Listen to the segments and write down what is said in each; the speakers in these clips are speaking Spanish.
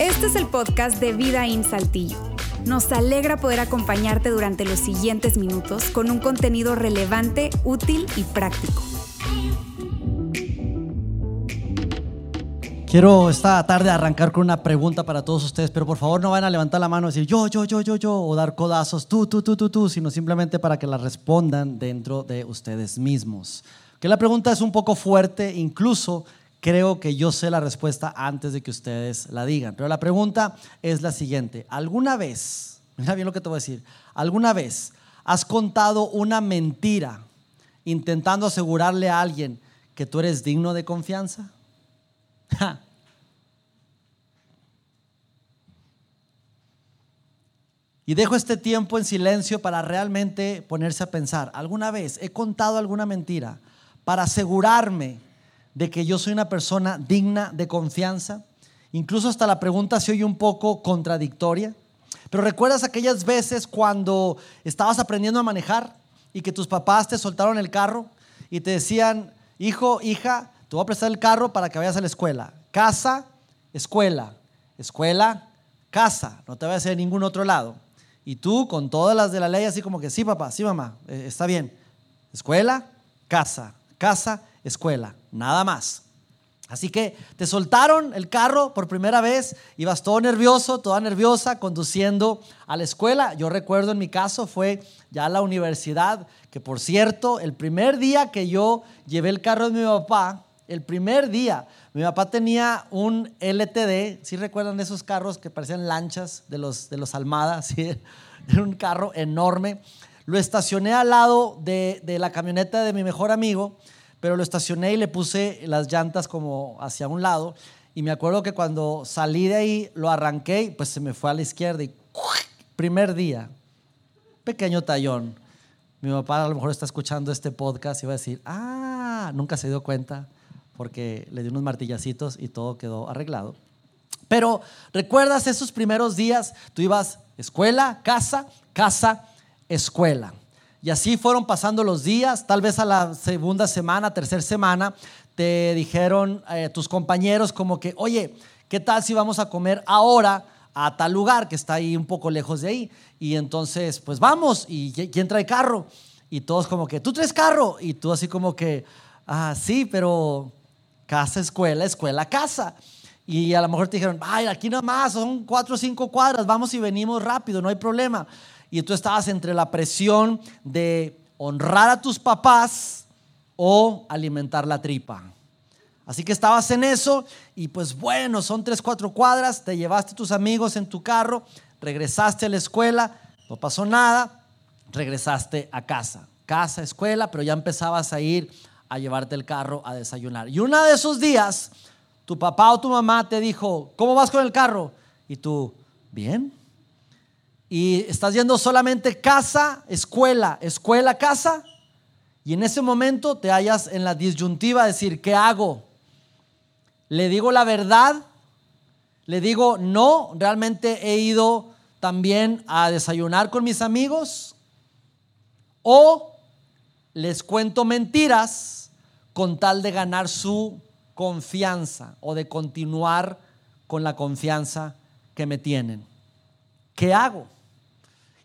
Este es el podcast de Vida en Saltillo. Nos alegra poder acompañarte durante los siguientes minutos con un contenido relevante, útil y práctico. Quiero esta tarde arrancar con una pregunta para todos ustedes, pero por favor no vayan a levantar la mano y decir yo, o dar codazos, tú, sino simplemente para que la respondan dentro de ustedes mismos. Que la pregunta es un poco fuerte, incluso creo que yo sé la respuesta antes de que ustedes la digan. Pero la pregunta es la siguiente: ¿alguna vez, mira bien lo que te voy a decir, alguna vez has contado una mentira intentando asegurarle a alguien que tú eres digno de confianza? Ja. Y dejo este tiempo en silencio para realmente ponerse a pensar. ¿Alguna vez he contado alguna mentira para asegurarme de que yo soy una persona digna de confianza? Incluso hasta la pregunta se oye un poco contradictoria. Pero ¿recuerdas aquellas veces cuando estabas aprendiendo a manejar y que tus papás te soltaron el carro y te decían: hijo, hija, te voy a prestar el carro para que vayas a la escuela, casa, escuela, escuela, casa, no te vayas a ningún otro lado? Y tú, con todas las de la ley, así como que sí, papá, sí, mamá, está bien, escuela, casa, casa, escuela, nada más. Así que te soltaron el carro por primera vez y vas todo nervioso, toda nerviosa, conduciendo a la escuela. Yo recuerdo, en mi caso fue ya la universidad, que por cierto, el primer día que yo llevé el carro de mi papá, mi papá tenía un LTD, ¿sí recuerdan esos carros que parecían lanchas de los Almada? ¿Sí? Era un carro enorme. Lo estacioné al lado de la camioneta de mi mejor amigo, pero lo estacioné y le puse las llantas como hacia un lado. Y me acuerdo que cuando salí de ahí, lo arranqué, pues se me fue a la izquierda y primer día, pequeño tallón. Mi papá a lo mejor está escuchando este podcast y va a decir: ah, nunca se dio cuenta, porque le di unos martillacitos y todo quedó arreglado. Pero ¿recuerdas esos primeros días? Tú ibas escuela, casa, casa, escuela. Y así fueron pasando los días. Tal vez a la segunda semana, tercera semana, te dijeron tus compañeros como que: oye, ¿qué tal si vamos a comer ahora a tal lugar que está ahí un poco lejos de ahí? Y entonces, pues vamos, ¿y quién trae carro? Y todos como que: ¿tú traes carro? Y tú así como que: ah, sí, pero... casa, escuela, escuela, casa. Y a lo mejor te dijeron: ay, aquí nomás son 4 o 5 cuadras, vamos y venimos rápido, no hay problema. Y tú estabas entre la presión de honrar a tus papás o alimentar la tripa. Así que estabas en eso y pues bueno, son 3, 4 cuadras, te llevaste a tus amigos en tu carro, regresaste a la escuela, no pasó nada, regresaste a casa. Casa, escuela, pero ya empezabas a ir a llevarte el carro a desayunar. Y uno de esos días, tu papá o tu mamá te dijo: ¿cómo vas con el carro? Y tú: bien. Y estás yendo solamente casa, escuela, escuela, casa. Y en ese momento te hallas en la disyuntiva de decir: ¿qué hago? ¿Le digo la verdad? ¿Le digo no? ¿Realmente he ido también a desayunar con mis amigos? ¿O les cuento mentiras con tal de ganar su confianza o de continuar con la confianza que me tienen? ¿Qué hago?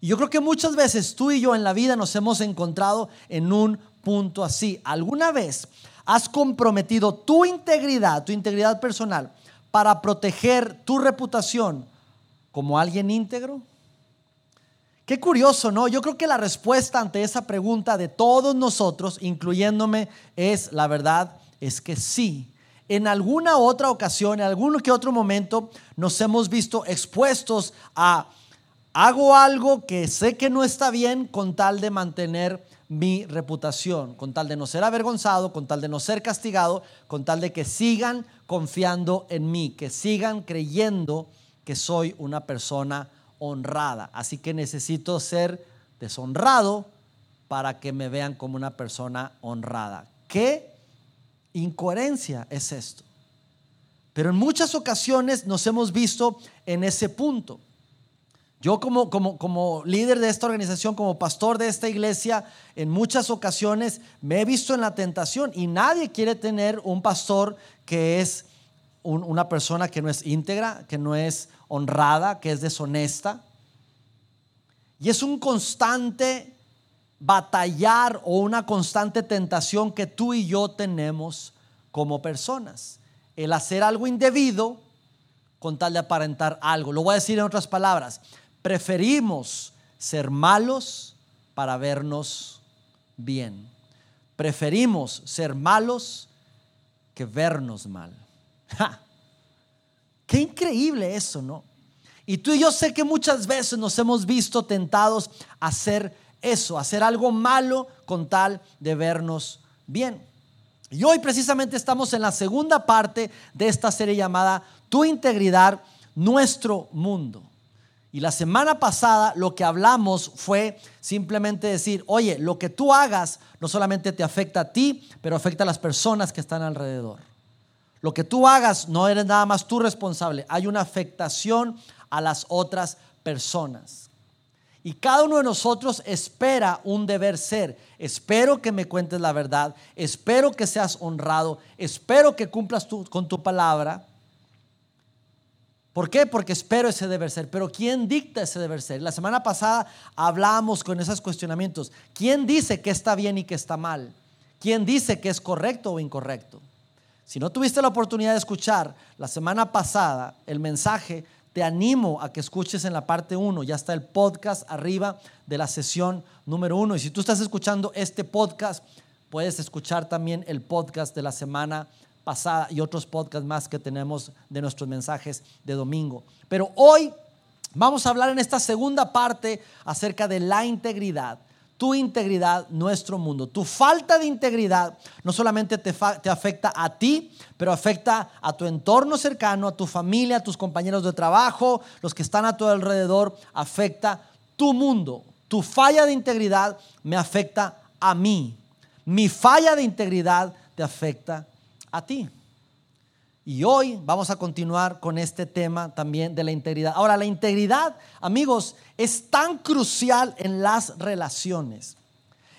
Y yo creo que muchas veces tú y yo en la vida nos hemos encontrado en un punto así. ¿Alguna vez has comprometido tu integridad personal, para proteger tu reputación como alguien íntegro? Qué curioso, ¿no? Yo creo que la respuesta ante esa pregunta de todos nosotros, incluyéndome, es: la verdad es que sí. En alguna otra ocasión, en algún que otro momento, nos hemos visto expuestos a: hago algo que sé que no está bien con tal de mantener mi reputación, con tal de no ser avergonzado, con tal de no ser castigado, con tal de que sigan confiando en mí, que sigan creyendo que soy una persona honrada. Así que necesito ser deshonrado para que me vean como una persona honrada. ¿Qué incoherencia es esto? Pero en muchas ocasiones nos hemos visto en ese punto. Yo como líder de esta organización, como pastor de esta iglesia, en muchas ocasiones me he visto en la tentación, y nadie quiere tener un pastor que es una persona que no es íntegra, que no es honrada, que es deshonesta. Y es un constante batallar o una constante tentación que tú y yo tenemos como personas. El hacer algo indebido con tal de aparentar algo. Lo voy a decir en otras palabras. Preferimos ser malos para vernos bien. Preferimos ser malos que vernos mal. ¡Ja! Qué increíble eso, ¿no? Y tú y yo sé que muchas veces nos hemos visto tentados a hacer eso, a hacer algo malo con tal de vernos bien. Y hoy precisamente estamos en la segunda parte de esta serie llamada Tu integridad, nuestro mundo. Y la semana pasada lo que hablamos fue simplemente decir, oye, lo que tú hagas no solamente te afecta a ti, pero afecta a las personas que están alrededor. Lo que tú hagas no eres nada más tú responsable, hay una afectación a las otras personas. Y cada uno de nosotros espera un deber ser. Espero que me cuentes la verdad, espero que seas honrado, espero que cumplas con tu palabra. ¿Por qué? Porque espero ese deber ser. Pero ¿quién dicta ese deber ser? La semana pasada hablábamos con esos cuestionamientos. ¿Quién dice que está bien y que está mal? ¿Quién dice que es correcto o incorrecto? Si no tuviste la oportunidad de escuchar la semana pasada el mensaje, te animo a que escuches en la parte 1. Ya está el podcast arriba de la sesión número 1. Y si tú estás escuchando este podcast, puedes escuchar también el podcast de la semana pasada y otros podcasts más que tenemos de nuestros mensajes de domingo. Pero hoy vamos a hablar en esta segunda parte acerca de la integridad. Tu integridad, nuestro mundo. Tu falta de integridad no solamente te afecta a ti, pero afecta a tu entorno cercano, a tu familia, a tus compañeros de trabajo, los que están a tu alrededor, afecta tu mundo. Tu falla de integridad me afecta a mí. Mi falla de integridad te afecta a ti. Y hoy vamos a continuar con este tema también de la integridad. Ahora, la integridad, amigos, es tan crucial en las relaciones.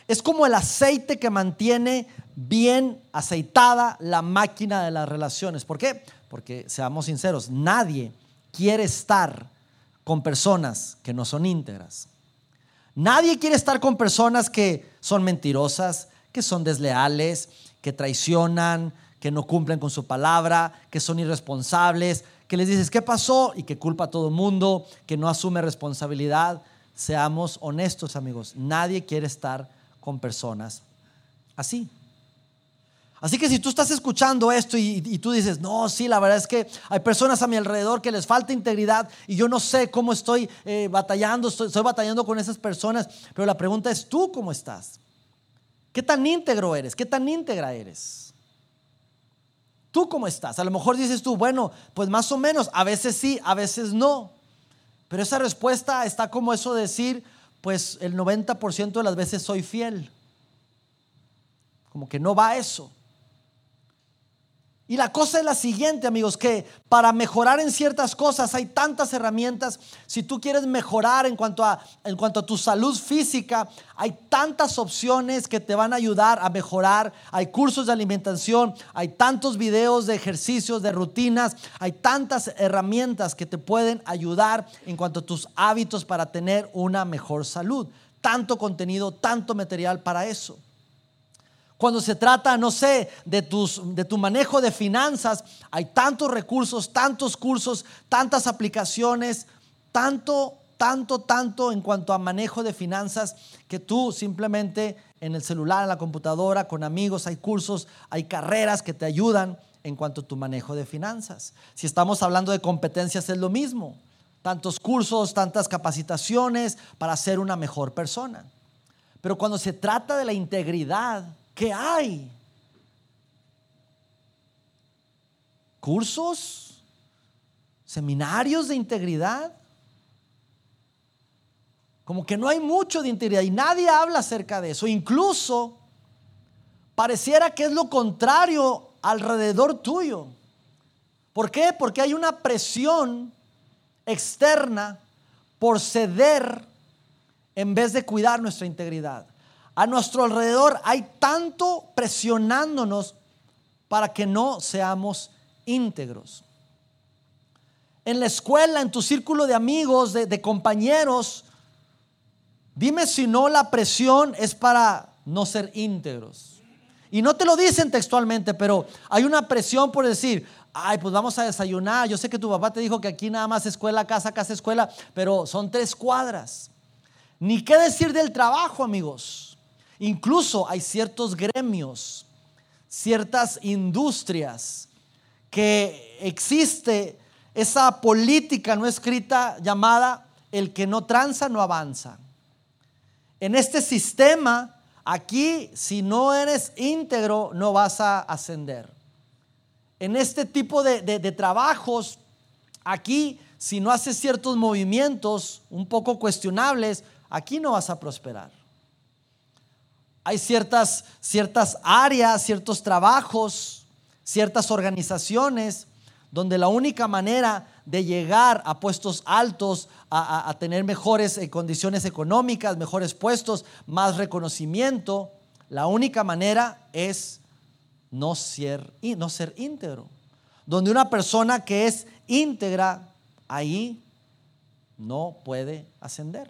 Es como el aceite que mantiene bien aceitada la máquina de las relaciones. ¿Por qué? Porque, seamos sinceros, nadie quiere estar con personas que no son íntegras. Nadie quiere estar con personas que son mentirosas, que son desleales, que traicionan, que no cumplen con su palabra, que son irresponsables, que les dices ¿qué pasó? Y que culpa a todo el mundo, que no asume responsabilidad. Seamos honestos, amigos, nadie quiere estar con personas así. Así que si tú estás escuchando esto y tú dices, no, sí, la verdad es que hay personas a mi alrededor que les falta integridad y yo no sé cómo estoy batallando, estoy batallando con esas personas, pero la pregunta es, ¿tú cómo estás? ¿Qué tan íntegro eres? ¿Qué tan íntegra eres? ¿Tú cómo estás? A lo mejor dices tú, bueno, pues más o menos, a veces sí, a veces no. Pero esa respuesta está como eso de decir, pues el 90% de las veces soy fiel. Como que no va eso. Y la cosa es la siguiente, amigos, que para mejorar en ciertas cosas hay tantas herramientas. Si tú quieres mejorar en cuanto a tu salud física, hay tantas opciones que te van a ayudar a mejorar. Hay cursos de alimentación, hay tantos videos de ejercicios, de rutinas, hay tantas herramientas que te pueden ayudar en cuanto a tus hábitos para tener una mejor salud. Tanto contenido, tanto material para eso. Cuando se trata, no sé, de tu manejo de finanzas, hay tantos recursos, tantos cursos, tantas aplicaciones, tanto en cuanto a manejo de finanzas, que tú simplemente en el celular, en la computadora, con amigos, hay cursos, hay carreras que te ayudan en cuanto a tu manejo de finanzas. Si estamos hablando de competencias, es lo mismo. Tantos cursos, tantas capacitaciones para ser una mejor persona. Pero cuando se trata de la integridad, ¿qué hay? ¿Cursos? ¿Seminarios de integridad? Como que no hay mucho de integridad y nadie habla acerca de eso. Incluso pareciera que es lo contrario alrededor tuyo. ¿Por qué? Porque hay una presión externa por ceder en vez de cuidar nuestra integridad. A nuestro alrededor hay tanto presionándonos para que no seamos íntegros. En la escuela, en tu círculo de amigos, de compañeros, dime si no la presión es para no ser íntegros. Y no te lo dicen textualmente, pero hay una presión por decir, ay, pues vamos a desayunar. Yo sé que tu papá te dijo que aquí nada más escuela, casa, casa, escuela, pero son 3 cuadras. Ni qué decir del trabajo, amigos. Incluso hay ciertos gremios, ciertas industrias que existe esa política no escrita llamada el que no tranza no avanza. En este sistema, aquí, si no eres íntegro, no vas a ascender. En este tipo de trabajos, aquí, si no haces ciertos movimientos un poco cuestionables, aquí no vas a prosperar. Hay ciertas áreas, ciertos trabajos, ciertas organizaciones donde la única manera de llegar a puestos altos, a tener mejores condiciones económicas, mejores puestos, más reconocimiento, la única manera es no ser íntegro. Donde una persona que es íntegra, ahí no puede ascender.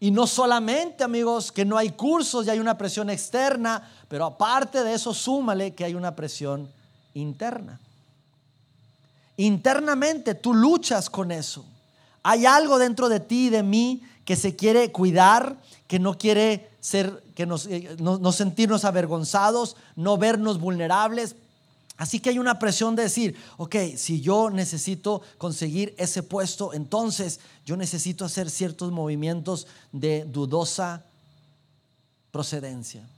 Y no solamente, amigos, que no hay cursos y hay una presión externa, pero aparte de eso, súmale que hay una presión interna. Internamente tú luchas con eso. Hay algo dentro de ti y de mí que se quiere cuidar, que no quiere ser, que no sentirnos avergonzados, no vernos vulnerables. Así que hay una presión de decir, ok, si yo necesito conseguir ese puesto, entonces yo necesito hacer ciertos movimientos de dudosa procedencia,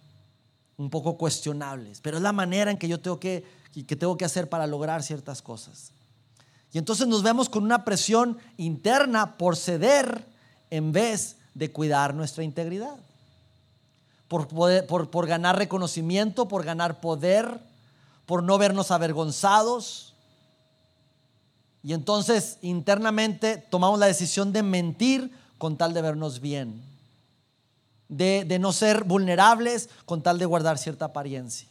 un poco cuestionables, pero es la manera en que yo tengo que hacer para lograr ciertas cosas. Y entonces nos vemos con una presión interna por ceder en vez de cuidar nuestra integridad, por ganar reconocimiento, por ganar poder, por no vernos avergonzados. Y entonces internamente tomamos la decisión de mentir con tal de vernos bien, de no ser vulnerables con tal de guardar cierta apariencia.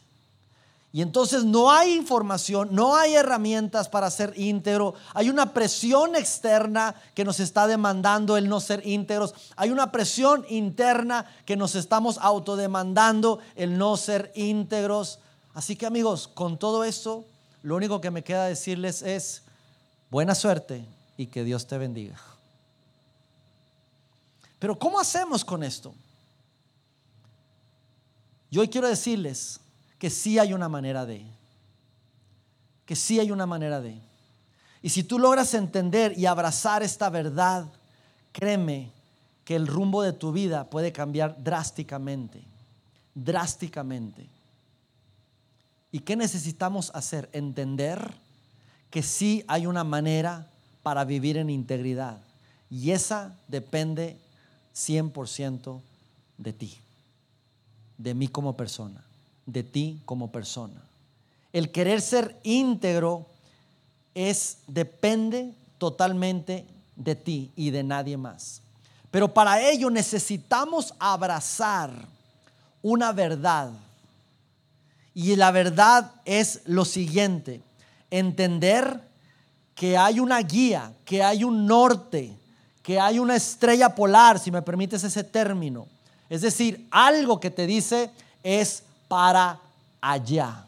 Y entonces no hay información, no hay herramientas para ser íntegro. Hay una presión externa que nos está demandando el no ser íntegros. Hay una presión interna que nos estamos autodemandando el no ser íntegros. Así que, amigos, con todo esto, lo único que me queda decirles es buena suerte y que Dios te bendiga. Pero ¿cómo hacemos con esto? Yo hoy quiero decirles que sí hay una manera de, que sí hay una manera de. Y si tú logras entender y abrazar esta verdad, créeme que el rumbo de tu vida puede cambiar drásticamente, drásticamente. ¿Y qué necesitamos hacer? Entender que sí hay una manera para vivir en integridad, y esa depende 100% de ti, de mí como persona. De ti como persona. El querer ser íntegro depende totalmente de ti y de nadie más. Pero para ello necesitamos abrazar una verdad. Y la verdad es lo siguiente: entender que hay una guía, que hay un norte, que hay una estrella polar, si me permites ese término. Es decir, algo que te dice es para allá.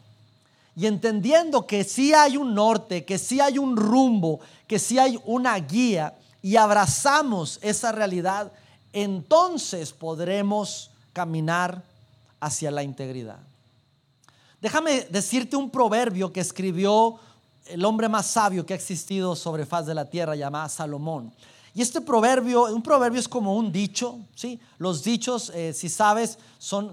Y entendiendo que sí hay un norte, que sí hay un rumbo, que sí hay una guía, y abrazamos esa realidad, entonces podremos caminar hacia la integridad. Déjame decirte un proverbio que escribió el hombre más sabio que ha existido sobre faz de la tierra, llamado Salomón. Y este proverbio, un proverbio es como un dicho, ¿sí? Los dichos, si sabes, son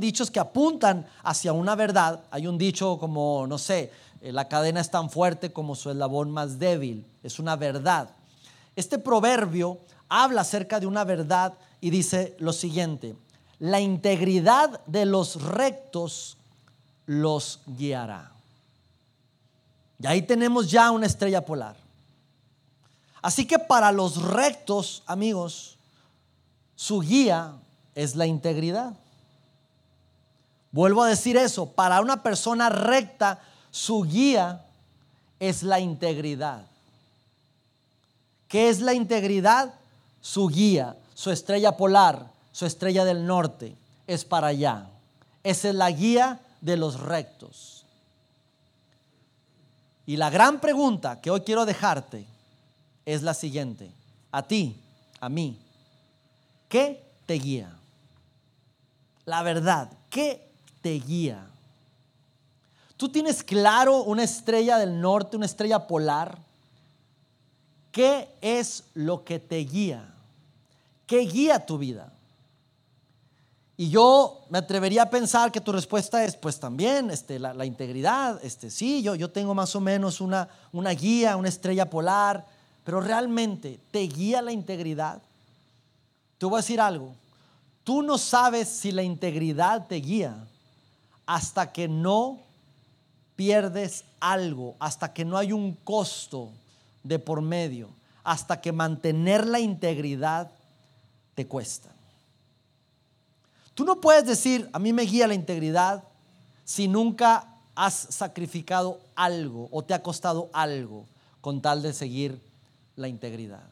dichos que apuntan hacia una verdad. Hay un dicho como, no sé, la cadena es tan fuerte como su eslabón más débil. Es una verdad. Este proverbio habla acerca de una verdad y dice lo siguiente: la integridad de los rectos los guiará. Y ahí tenemos ya una estrella polar. Así que para los rectos, amigos, su guía es la integridad. Vuelvo a decir eso, para una persona recta, su guía es la integridad. ¿Qué es la integridad? Su guía, su estrella polar, su estrella del norte, es para allá. Esa es la guía de los rectos. Y la gran pregunta que hoy quiero dejarte es la siguiente. A ti, a mí, ¿qué te guía? La verdad, ¿qué te guía? ¿Tú tienes claro una estrella del norte, una estrella polar? ¿Qué es lo que te guía? ¿Qué guía tu vida? Y yo me atrevería a pensar que tu respuesta es, pues también, la integridad, sí, yo tengo más o menos una guía, una estrella polar, pero realmente, ¿te guía la integridad? Te voy a decir algo, tú no sabes si la integridad te guía hasta que no pierdes algo, hasta que no hay un costo de por medio, hasta que mantener la integridad te cuesta. Tú no puedes decir, a mí me guía la integridad, si nunca has sacrificado algo o te ha costado algo con tal de seguir la integridad.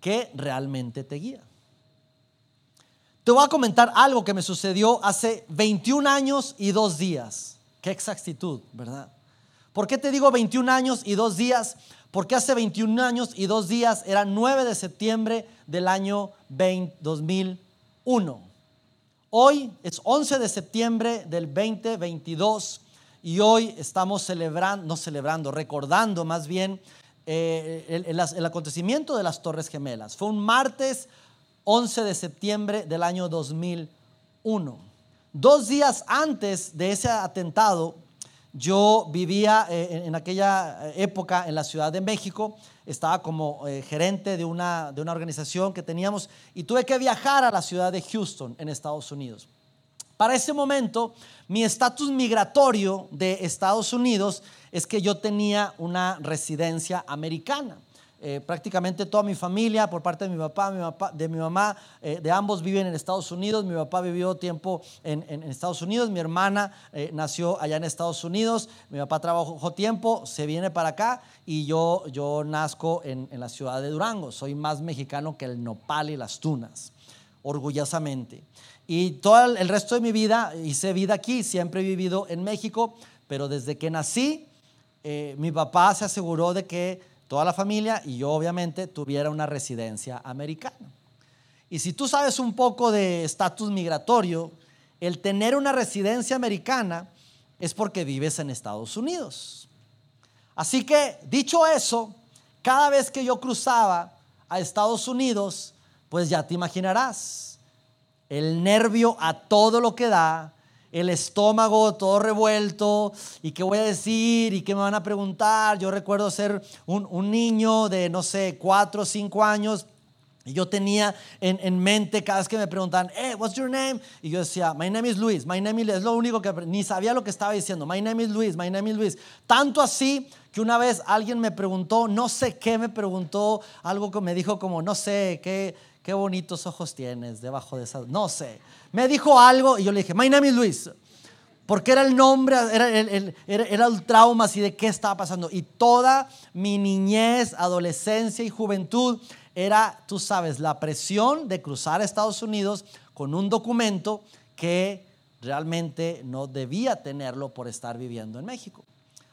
¿Qué realmente te guía? Te voy a comentar algo que me sucedió hace 21 años y 2 días. Qué exactitud, ¿verdad? ¿Por qué te digo 21 años y 2 días? Porque hace 21 años y 2 días era 9 de septiembre del año 2001. Hoy es 11 de septiembre del 2022 y hoy estamos recordando más bien el acontecimiento de las Torres Gemelas. Fue un martes 11 de septiembre del año 2001. 2 días antes de ese atentado, yo vivía en aquella época en la Ciudad de México, estaba como gerente de una organización que teníamos y tuve que viajar a la ciudad de Houston, en Estados Unidos. Para ese momento, mi estatus migratorio de Estados Unidos es que yo tenía una residencia americana. Prácticamente toda mi familia, por parte de mi papá de mi mamá, de ambos viven en Estados Unidos. Mi papá vivió tiempo en Estados Unidos. Mi hermana nació allá en Estados Unidos. Mi papá trabajó tiempo, se viene para acá y yo nazco en la ciudad de Durango. Soy más mexicano que el nopal y las tunas, orgullosamente. Y todo el resto de mi vida, hice vida aquí, siempre he vivido en México, pero desde que nací, mi papá se aseguró de que toda la familia y yo obviamente tuviera una residencia americana. Y si tú sabes un poco de estatus migratorio, el tener una residencia americana es porque vives en Estados Unidos. Así que, dicho eso, cada vez que yo cruzaba a Estados Unidos, pues ya te imaginarás, el nervio a todo lo que da, el estómago todo revuelto, y qué voy a decir, y qué me van a preguntar. Yo recuerdo ser un niño de, 4 o 5 años, y yo tenía en mente cada vez que me preguntaban, hey, what's your name? Y yo decía, my name is Luis, my name is Luis. Es lo único que, ni sabía lo que estaba diciendo, my name is Luis, my name is Luis. Tanto así que una vez alguien me preguntó, no sé qué me preguntó, algo que me dijo como, no sé, qué bonitos ojos tienes debajo de esas, no sé. Me dijo algo y yo le dije, my name is Luis, porque era el nombre, era el trauma así de qué estaba pasando. Y toda mi niñez, adolescencia y juventud era, tú sabes, la presión de cruzar a Estados Unidos con un documento que realmente no debía tenerlo por estar viviendo en México.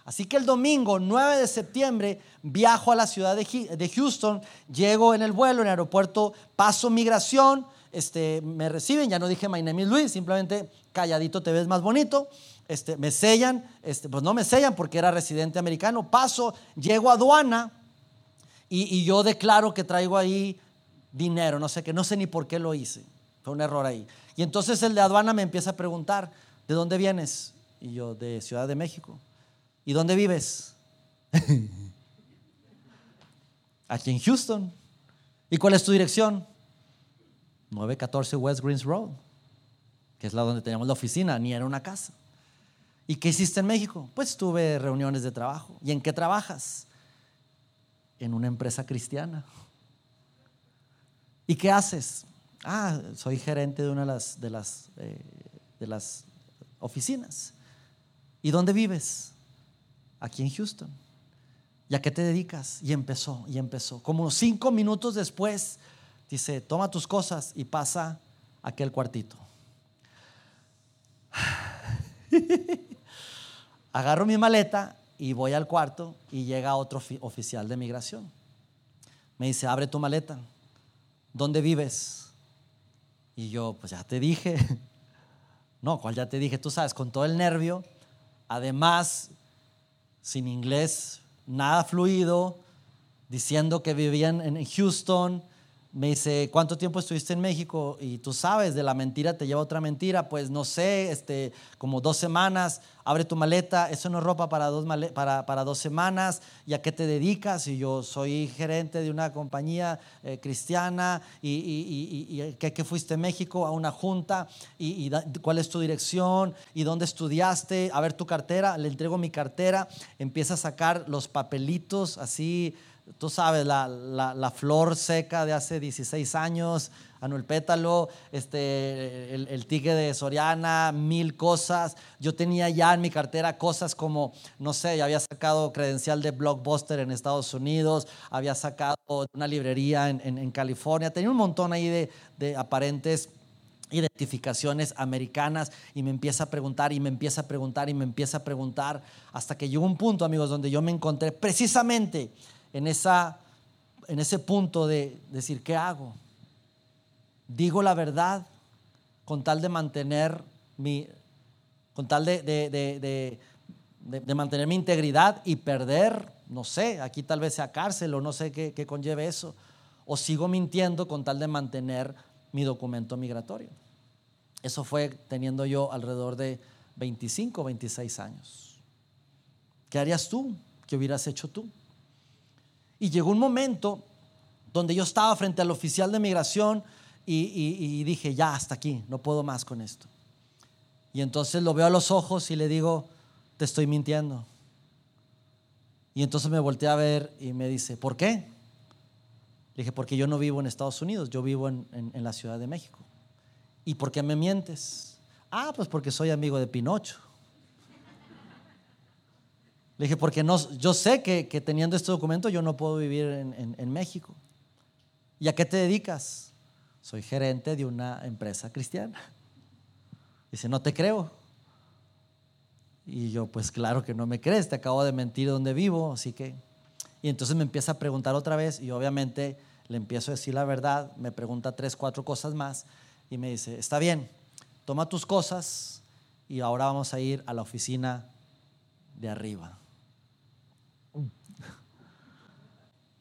Así que el domingo 9 de septiembre viajo a la ciudad de Houston, llego en el vuelo, en el aeropuerto, paso migración, me reciben, ya no dije my name is Luis, simplemente calladito te ves más bonito, me sellan, pues no me sellan porque era residente americano, paso, llego a aduana y yo declaro que traigo ahí dinero, no sé ni por qué lo hice, fue un error ahí. Y entonces el de aduana me empieza a preguntar, ¿de dónde vienes? Y yo, de Ciudad de México. ¿Y dónde vives? Aquí en Houston. ¿Y cuál es tu dirección? 914 West Greens Road, que es la donde teníamos la oficina, ni era una casa. ¿Y qué hiciste en México? Pues tuve reuniones de trabajo. ¿Y en qué trabajas? en una empresa cristiana. ¿Y qué haces? Ah, soy gerente de una de las oficinas. ¿Y dónde vives? Aquí en Houston. ¿Y a qué te dedicas? Y empezó. Como 5 minutos después, dice, toma tus cosas y pasa a aquel cuartito. Agarro mi maleta y voy al cuarto y llega otro oficial de migración. Me dice, abre tu maleta. ¿Dónde vives? Y yo, pues ya te dije. No, ¿cuál ya te dije? Tú sabes, con todo el nervio, además, sin inglés, nada fluido, diciendo que vivían en Houston. Me dice, ¿cuánto tiempo estuviste en México? Y tú sabes, de la mentira te lleva otra mentira. Pues no sé, como 2 semanas. Abre tu maleta, eso no es ropa para 2 semanas. ¿Y a qué te dedicas? Y yo, soy gerente de una compañía cristiana. ¿Y qué fuiste a México? A una junta. ¿Y cuál es tu dirección? ¿Y dónde estudiaste? A ver tu cartera. Le entrego mi cartera. Empieza a sacar los papelitos así. Tú sabes, la flor seca de hace 16 años, el pétalo, el ticket de Soriana, 1000 cosas. Yo tenía ya en mi cartera cosas como, no sé, ya había sacado credencial de Blockbuster en Estados Unidos, había sacado una librería en California. Tenía un montón ahí de aparentes identificaciones americanas y me empieza a preguntar hasta que llegó un punto, amigos, donde yo me encontré precisamente en ese punto de decir, ¿qué hago? Digo la verdad con tal de mantener mantener mi integridad y perder, no sé, aquí tal vez sea cárcel o no sé qué conlleve eso, o sigo mintiendo con tal de mantener mi documento migratorio. Eso fue teniendo yo alrededor de 25, 26 años. ¿Qué harías tú? ¿Qué hubieras hecho tú? Y llegó un momento donde yo estaba frente al oficial de migración y dije, ya, hasta aquí, no puedo más con esto. Y entonces lo veo a los ojos y le digo, te estoy mintiendo. Y entonces me volteé a ver y me dice, ¿por qué? Le dije, porque yo no vivo en Estados Unidos, yo vivo en la Ciudad de México. ¿Y por qué me mientes? Ah, pues porque soy amigo de Pinocho. Le dije, porque no, yo sé que teniendo este documento yo no puedo vivir en México. ¿Y a qué te dedicas? Soy gerente de una empresa cristiana. Dice, no te creo. Y yo, pues claro que no me crees, te acabo de mentir donde vivo, así que... Y entonces me empieza a preguntar otra vez y obviamente le empiezo a decir la verdad, me pregunta 3, 4 cosas más y me dice, está bien, toma tus cosas y ahora vamos a ir a la oficina de arriba.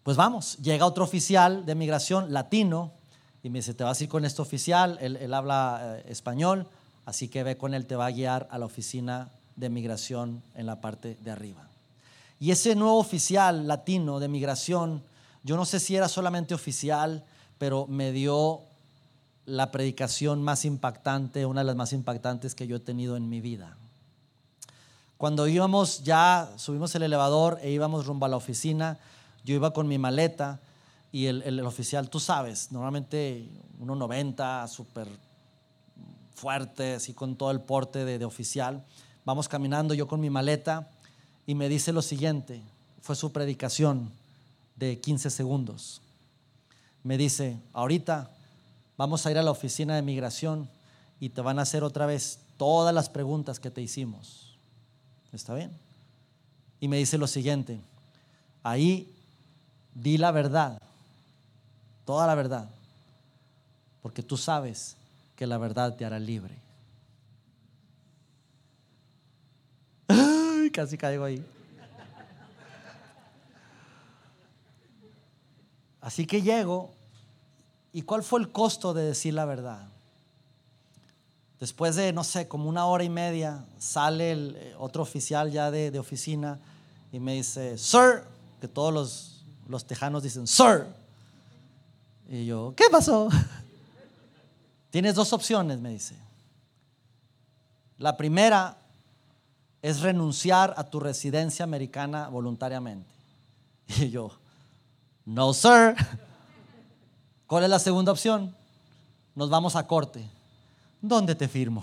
Pues vamos, llega otro oficial de migración latino y me dice, te vas a ir con este oficial, él habla español, así que ve con él, te va a guiar a la oficina de migración en la parte de arriba. Y ese nuevo oficial latino de migración, yo no sé si era solamente oficial, pero me dio la predicación más impactante, una de las más impactantes que yo he tenido en mi vida. Cuando íbamos ya, subimos el elevador e íbamos rumbo a la oficina, yo iba con mi maleta y el oficial, tú sabes, normalmente 1.90, súper fuerte, así con todo el porte de oficial. Vamos caminando yo con mi maleta y me dice lo siguiente, fue su predicación de 15 segundos. Me dice, ahorita vamos a ir a la oficina de migración y te van a hacer otra vez todas las preguntas que te hicimos. ¿Está bien? Y me dice lo siguiente, ahí di la verdad, toda la verdad, porque tú sabes que la verdad te hará libre. ¡Ay! Casi caigo ahí. Así que llego, ¿y cuál fue el costo de decir la verdad? Después de, no sé, como 1 hora y media, sale otro oficial ya de oficina y me dice, sir, que todos los tejanos dicen, sir. Y yo, ¿qué pasó? Tienes 2 opciones, me dice. La primera es renunciar a tu residencia americana voluntariamente. Y yo, No, sir. ¿Cuál es la segunda opción? Nos vamos a corte. ¿Dónde te firmo?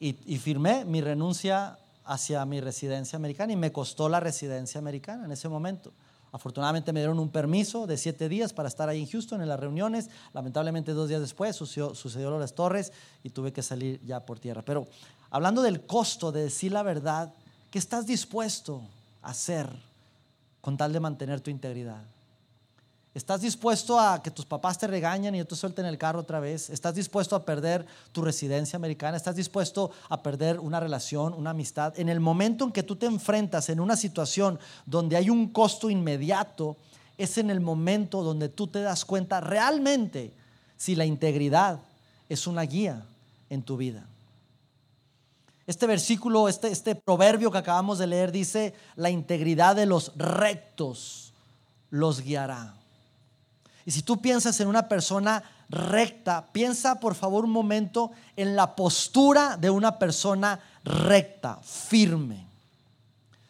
Y firmé mi renuncia hacia mi residencia americana y me costó la residencia americana en ese momento. Afortunadamente me dieron un permiso de 7 días para estar ahí en Houston en las reuniones. Lamentablemente 2 días después sucedió lo de las torres y tuve que salir ya por tierra. Pero hablando del costo de decir la verdad, ¿qué estás dispuesto a hacer con tal de mantener tu integridad? ¿Estás dispuesto a que tus papás te regañen y yo te suelten el carro otra vez? ¿Estás dispuesto a perder tu residencia americana? ¿Estás dispuesto a perder una relación, una amistad? En el momento en que tú te enfrentas en una situación donde hay un costo inmediato, es en el momento donde tú te das cuenta realmente si la integridad es una guía en tu vida. Este versículo, este proverbio que acabamos de leer dice: la integridad de los rectos los guiará. Y si tú piensas en una persona recta, piensa por favor un momento en la postura de una persona recta, firme.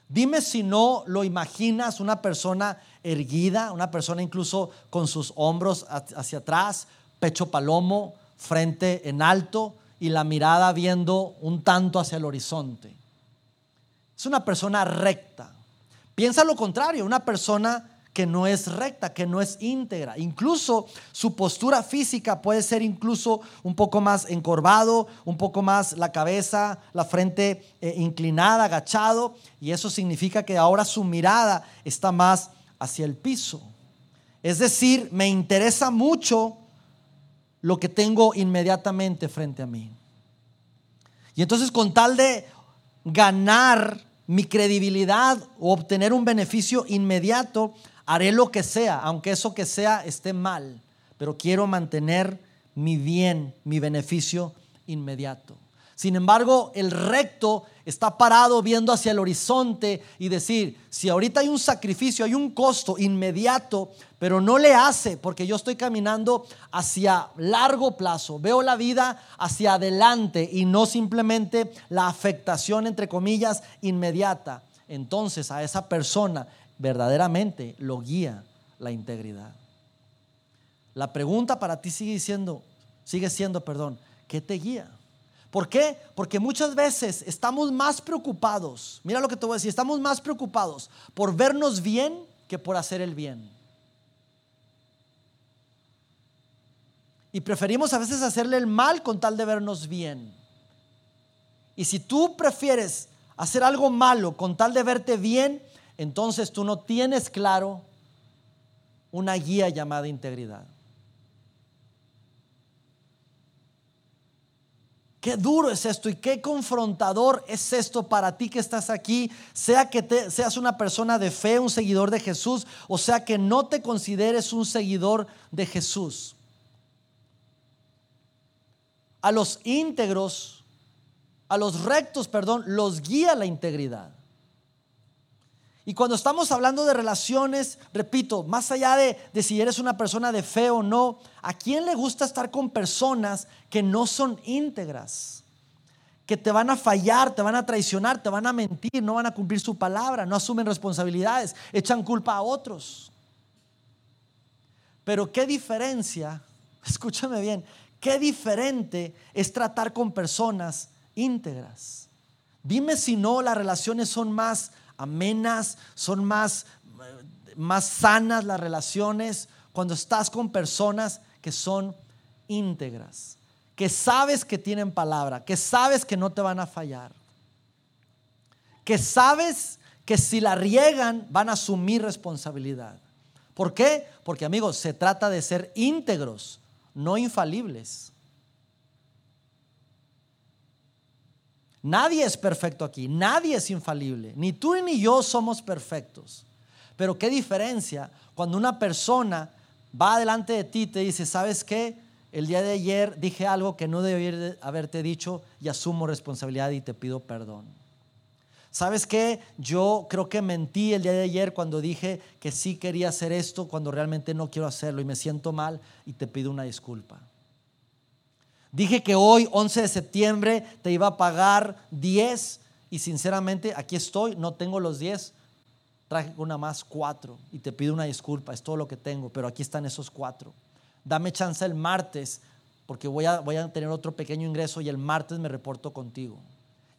Dime si no lo imaginas una persona erguida, una persona incluso con sus hombros hacia atrás, pecho palomo, frente en alto y la mirada viendo un tanto hacia el horizonte. Es una persona recta. Piensa lo contrario, una persona que no es recta, que no es íntegra. Incluso su postura física puede ser incluso un poco más encorvado, un poco más la cabeza, la frente inclinada, agachado, y eso significa que ahora su mirada está más hacia el piso. Es decir, me interesa mucho lo que tengo inmediatamente frente a mí. Y entonces, con tal de ganar mi credibilidad o obtener un beneficio inmediato, haré lo que sea, aunque eso que sea esté mal, pero quiero mantener mi bien, mi beneficio inmediato. Sin embargo, el recto está parado viendo hacia el horizonte y decir: si ahorita hay un sacrificio, hay un costo inmediato, pero no le hace porque yo estoy caminando hacia largo plazo, veo la vida hacia adelante y no simplemente la afectación, entre comillas, inmediata. Entonces a esa persona verdaderamente lo guía la integridad. La pregunta para ti sigue siendo, ¿qué te guía? ¿Por qué? Porque muchas veces estamos más preocupados, mira lo que te voy a decir, estamos más preocupados por vernos bien que por hacer el bien. Y preferimos a veces hacerle el mal con tal de vernos bien. Y si tú prefieres hacer algo malo con tal de verte bien, entonces tú no tienes claro una guía llamada integridad. Qué duro es esto y qué confrontador es esto para ti que estás aquí, sea que seas una persona de fe, un seguidor de Jesús, o sea que no te consideres un seguidor de Jesús. A los íntegros, a los rectos, los guía la integridad. Y cuando estamos hablando de relaciones, repito, más allá de si eres una persona de fe o no, ¿a quién le gusta estar con personas que no son íntegras? Que te van a fallar, te van a traicionar, te van a mentir, no van a cumplir su palabra, no asumen responsabilidades, echan culpa a otros. Pero qué diferencia, escúchame bien, qué diferente es tratar con personas íntegras. Dime si no las relaciones son más amenas, son más sanas las relaciones cuando estás con personas que son íntegras, que sabes que tienen palabra, que sabes que no te van a fallar, que sabes que si la riegan van a asumir responsabilidad. ¿Por qué? Porque, amigos, se trata de ser íntegros, no infalibles. Nadie es perfecto aquí, nadie es infalible, ni tú ni yo somos perfectos. Pero qué diferencia cuando una persona va delante de ti y te dice: ¿sabes qué? El día de ayer dije algo que no debí haberte dicho y asumo responsabilidad y te pido perdón. ¿Sabes qué? Yo creo que mentí el día de ayer cuando dije que sí quería hacer esto cuando realmente no quiero hacerlo y me siento mal y te pido una disculpa. Dije que hoy, 11 de septiembre, te iba a pagar 10 y sinceramente aquí estoy, no tengo los 10, traje una más 4 y te pido una disculpa, es todo lo que tengo, pero aquí están esos 4. Dame chance el martes porque voy a tener otro pequeño ingreso y el martes me reporto contigo.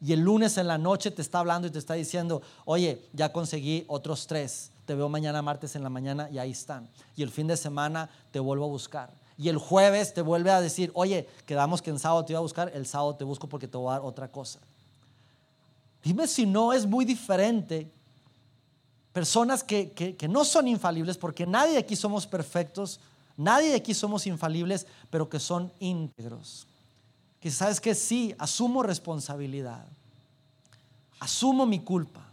Y el lunes en la noche te está hablando y te está diciendo, oye, ya conseguí otros 3, te veo mañana martes en la mañana y ahí están. Y el fin de semana te vuelvo a buscar. Y el jueves te vuelve a decir, oye, quedamos que en sábado te iba a buscar, el sábado te busco porque te voy a dar otra cosa. Dime si no es muy diferente personas que no son infalibles, porque nadie aquí somos perfectos, nadie aquí somos infalibles, pero que son íntegros. Que sabes que sí, asumo responsabilidad, asumo mi culpa,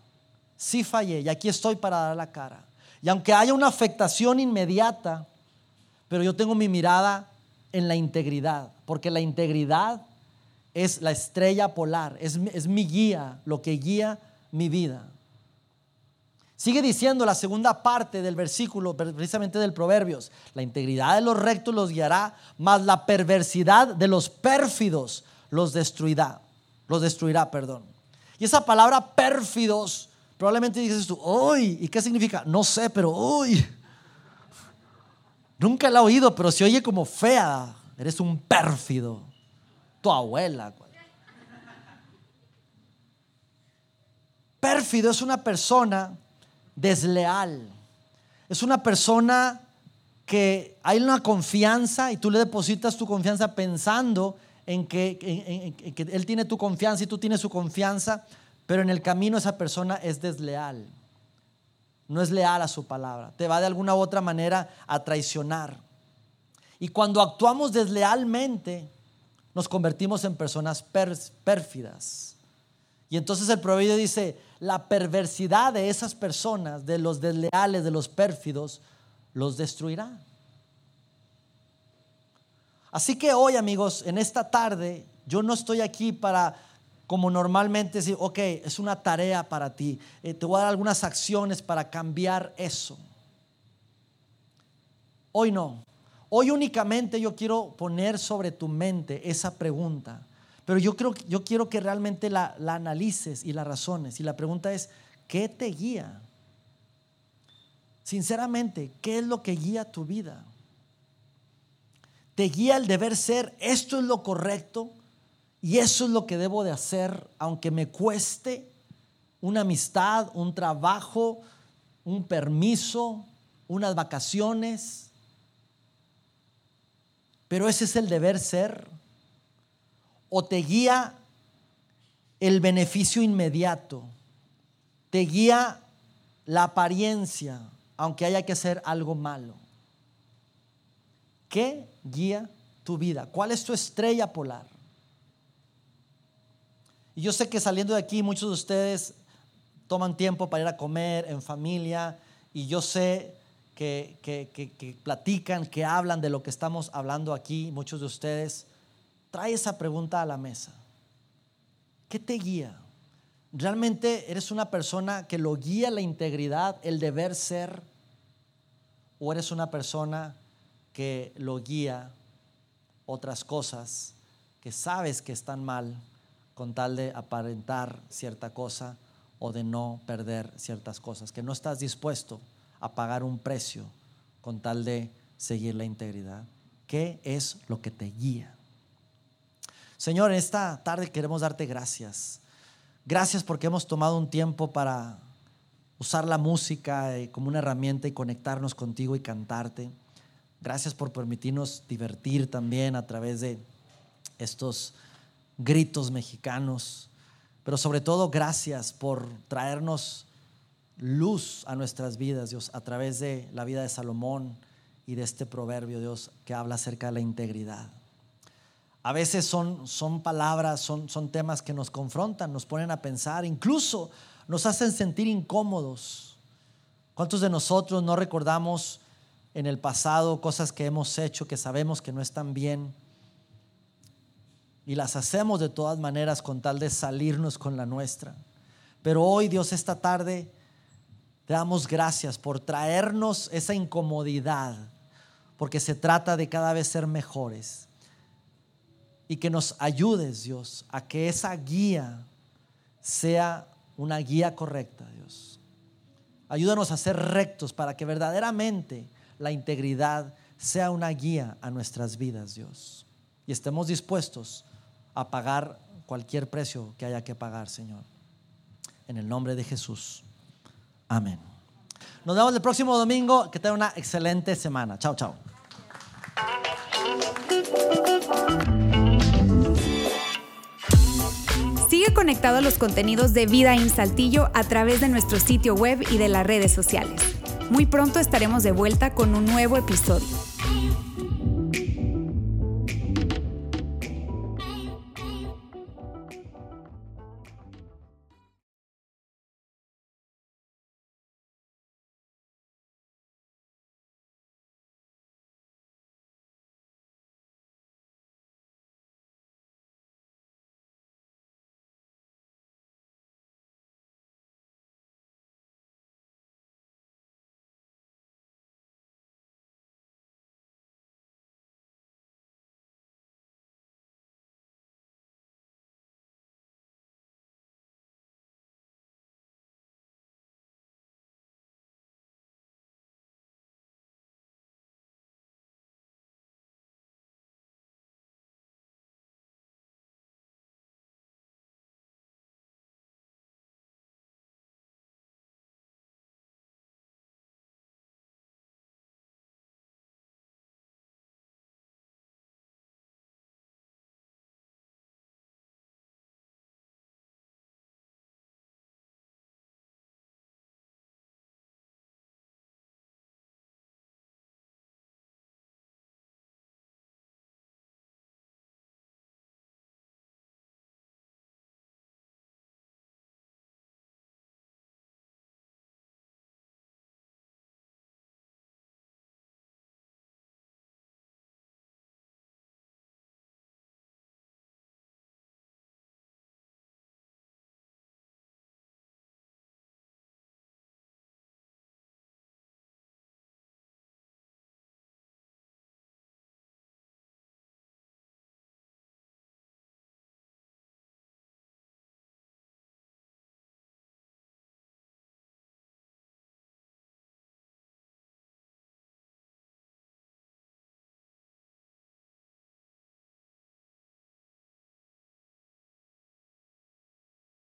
sí fallé y aquí estoy para dar la cara. Y aunque haya una afectación inmediata, pero yo tengo mi mirada en la integridad, porque la integridad es la estrella polar, es mi guía, lo que guía mi vida. Sigue diciendo la segunda parte del versículo, precisamente del Proverbios, la integridad de los rectos los guiará, mas la perversidad de los pérfidos los destruirá. Y esa palabra pérfidos, probablemente dices tú, uy, ¿y qué significa? No sé, pero uy, nunca la he oído, pero se oye como fea, eres un pérfido, tu abuela. Pérfido es una persona desleal, es una persona que hay una confianza y tú le depositas tu confianza pensando en que él tiene tu confianza y tú tienes su confianza, pero en el camino esa persona es desleal, no es leal a su palabra, te va de alguna u otra manera a traicionar. Y cuando actuamos deslealmente nos convertimos en personas pérfidas. Y entonces el proverbio dice, la perversidad de esas personas, de los desleales, de los pérfidos, los destruirá. Así que hoy, amigos, en esta tarde, yo no estoy aquí para, como normalmente, decir, ok, es una tarea para ti, te voy a dar algunas acciones para cambiar eso. Hoy no. Hoy únicamente yo quiero poner sobre tu mente esa pregunta. Pero yo quiero que realmente la analices y la razones. Y la pregunta es, ¿qué te guía? Sinceramente, ¿qué es lo que guía tu vida? ¿Te guía el deber ser? Esto es lo correcto y eso es lo que debo de hacer, aunque me cueste una amistad, un trabajo, un permiso, unas vacaciones. Pero ese es el deber ser. O te guía el beneficio inmediato, te guía la apariencia, aunque haya que hacer algo malo. ¿Qué guía tu vida? ¿Cuál es tu estrella polar? Y yo sé que saliendo de aquí muchos de ustedes toman tiempo para ir a comer en familia, y yo sé que platican, que hablan de lo que estamos hablando aquí, muchos de ustedes. Trae esa pregunta a la mesa. ¿Qué te guía? ¿Realmente eres una persona que lo guía la integridad, el deber ser? ¿O eres una persona que lo guía otras cosas que sabes que están mal con tal de aparentar cierta cosa o de no perder ciertas cosas? Que no estás dispuesto a pagar un precio con tal de seguir la integridad. ¿Qué es lo que te guía? Señor, en esta tarde queremos darte gracias. Gracias porque hemos tomado un tiempo para usar la música como una herramienta y conectarnos contigo y cantarte. Gracias por permitirnos divertir también a través de estos gritos mexicanos. Pero sobre todo, gracias por traernos luz a nuestras vidas, Dios, a través de la vida de Salomón y de este proverbio, Dios, que habla acerca de la integridad. A veces son palabras, son temas que nos confrontan, nos ponen a pensar, incluso nos hacen sentir incómodos. ¿Cuántos de nosotros no recordamos en el pasado cosas que hemos hecho que sabemos que no están bien y las hacemos de todas maneras con tal de salirnos con la nuestra? Pero hoy, Dios, esta tarde te damos gracias por traernos esa incomodidad, porque se trata de cada vez ser mejores. Y que nos ayudes, Dios, a que esa guía sea una guía correcta, Dios. Ayúdanos a ser rectos para que verdaderamente la integridad sea una guía a nuestras vidas, Dios. Y estemos dispuestos a pagar cualquier precio que haya que pagar, Señor. En el nombre de Jesús. Amén. Nos vemos el próximo domingo. Que tengan una excelente semana. Chao, chao. Sigue conectado a los contenidos de Vida en Saltillo a través de nuestro sitio web y de las redes sociales. Muy pronto estaremos de vuelta con un nuevo episodio.